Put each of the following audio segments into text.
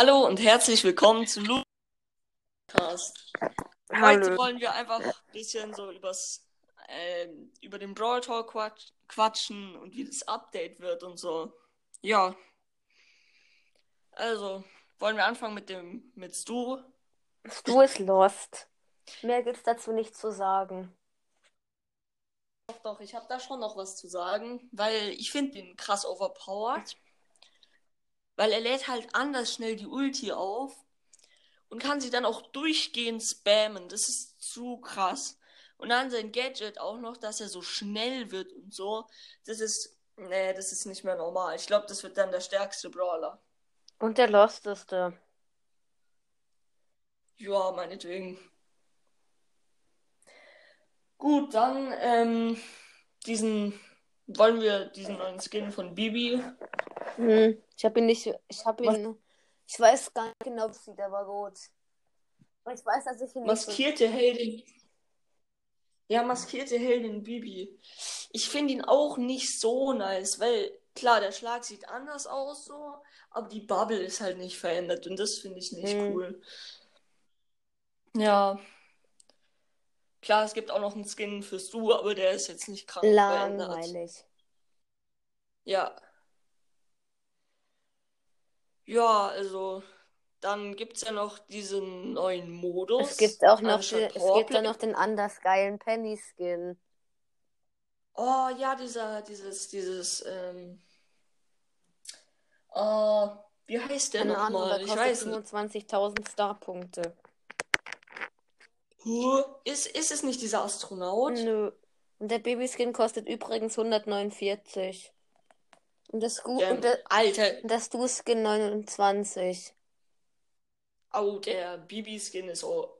Hallo und herzlich willkommen zu Lootin Podcast. Heute wollen wir einfach ein bisschen so über den BrawlTalk quatschen und wie das Update wird und so. Ja. Also, wollen wir anfangen mit Stu? Stu ist lost. Mehr gibt's dazu nicht zu sagen. Doch, ich habe da schon noch was zu sagen, weil ich finde ihn krass overpowered. Weil er lädt halt anders schnell die Ulti auf und kann sie dann auch durchgehend spammen. Das ist zu krass. Und dann sein Gadget auch noch, dass er so schnell wird und so. Das ist nicht mehr normal. Ich glaube, das wird dann der stärkste Brawler. Und der losteste. Ja, meinetwegen. Gut, dann wollen wir diesen neuen Skin von Bibi. Ich weiß gar nicht genau, wie der war gut. Aber ich weiß, dass ich ihn Maskierte Heldin. Ja, Maskierte Heldin Bibi. Ich finde ihn auch nicht so nice, weil klar, der Schlag sieht anders aus so, aber die Bubble ist halt nicht verändert und das finde ich nicht cool. Ja. Klar, es gibt auch noch einen Skin für Stu, aber der ist jetzt nicht krank verändert. Langweilig. Ja. Ja, also, dann gibt's ja noch diesen neuen Modus. Es gibt auch noch den anders geilen Penny-Skin. Oh, ja, wie heißt der nochmal? Ich weiß nicht. 25.000 Star-Punkte. Ist es nicht dieser Astronaut? Nö. Und der Baby-Skin kostet übrigens 149. Und das Stu-Skin 29. Oh, der Bibi-Skin ist auch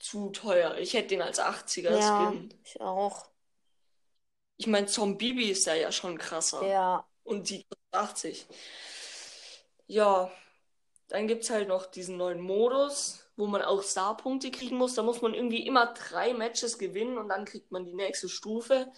zu teuer. Ich hätte den als 80er-Skin. Ja, ich auch. Ich meine, zum Bibi ist der ja schon krasser. Ja. Und die 80. Ja. Dann gibt es halt noch diesen neuen Modus, wo man auch Star-Punkte kriegen muss. Da muss man irgendwie immer 3 Matches gewinnen und dann kriegt man die nächste Stufe.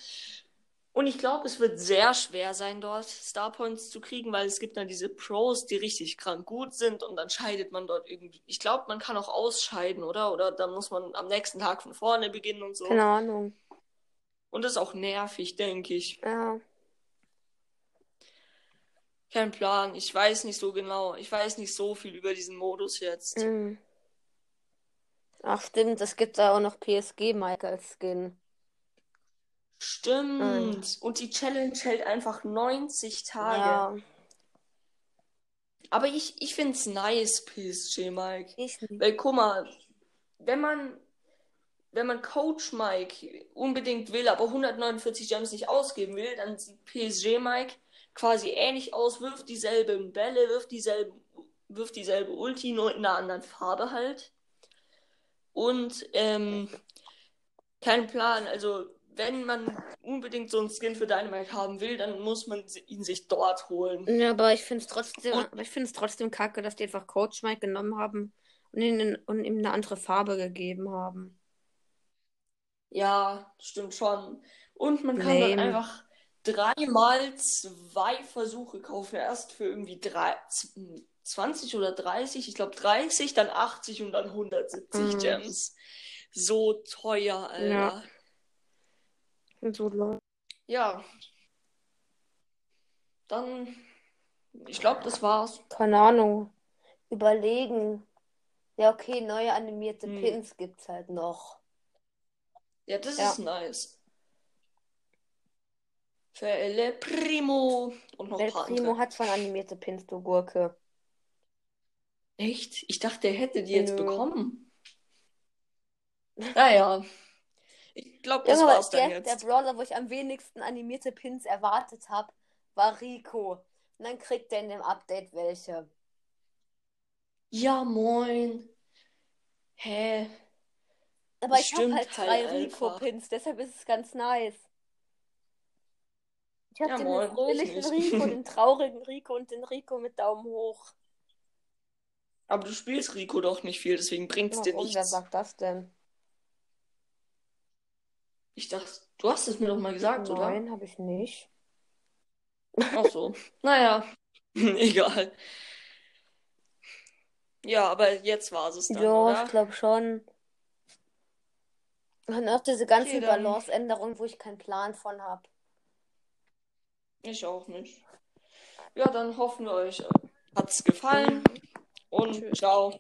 Und ich glaube, es wird sehr schwer sein, dort Star-Points zu kriegen, weil es gibt dann diese Pros, die richtig krank gut sind und dann scheidet man dort irgendwie. Ich glaube, man kann auch ausscheiden, oder? Oder dann muss man am nächsten Tag von vorne beginnen und so. Keine Ahnung. Und das ist auch nervig, denke ich. Ja. Kein Plan. Ich weiß nicht so genau. Ich weiß nicht so viel über diesen Modus jetzt. Mhm. Ach stimmt, es gibt da auch noch PSG Mike als Skin. Stimmt. Mhm. Und die Challenge hält einfach 90 Tage. Ja. Aber ich finde es nice, PSG Mike. Weil guck mal, wenn man Coach Mike unbedingt will, aber 149 Gems nicht ausgeben will, dann sieht PSG Mike quasi ähnlich aus, wirft dieselben Bälle, wirft dieselbe Ulti, nur in einer anderen Farbe halt. Und kein Plan, also wenn man unbedingt so einen Skin für Dynamite haben will, dann muss man ihn sich dort holen. Ja, aber ich finde es trotzdem kacke, dass die einfach Coach Mike genommen haben und ihm eine andere Farbe gegeben haben. Ja, stimmt schon. Und man kann dann einfach 3x2 Versuche kaufen. Erst für irgendwie 20 oder 30, ich glaube 30, dann 80 und dann 170 Gems. So teuer, Alter. Ja. So lang. Ja. Dann, ich glaube, das war's. Keine Ahnung. Überlegen. Ja, okay, neue animierte Pins gibt's halt noch. Ja, das ist nice. Für El Primo und noch ein paar andere. El Primo hat schon animierte Pins, du Gurke. Echt? Ich dachte, er hätte die jetzt bekommen. Naja. Ich glaube, das war's dann jetzt. Der Brawler, wo ich am wenigsten animierte Pins erwartet habe, war Rico. Und dann kriegt er in dem Update welche. Ja, moin. Hä? Aber ich habe halt 3 Rico-Pins, deshalb ist es ganz nice. Ich habe den fröhlichen Rico, den traurigen Rico und den Rico mit Daumen hoch. Aber du spielst Rico doch nicht viel, deswegen bringt's dir nichts. Wer sagt das denn? Ich dachte, du hast es mir doch mal gesagt, oder? Nein, habe ich nicht. Ach so. Naja, egal. Ja, aber jetzt war es dann, jo, oder? Ich glaube schon. Und auch diese ganzen Balanceänderungen, wo ich keinen Plan von habe. Ich auch nicht. Ja, dann hoffen wir euch, hat's gefallen. Und tschüss. Ciao.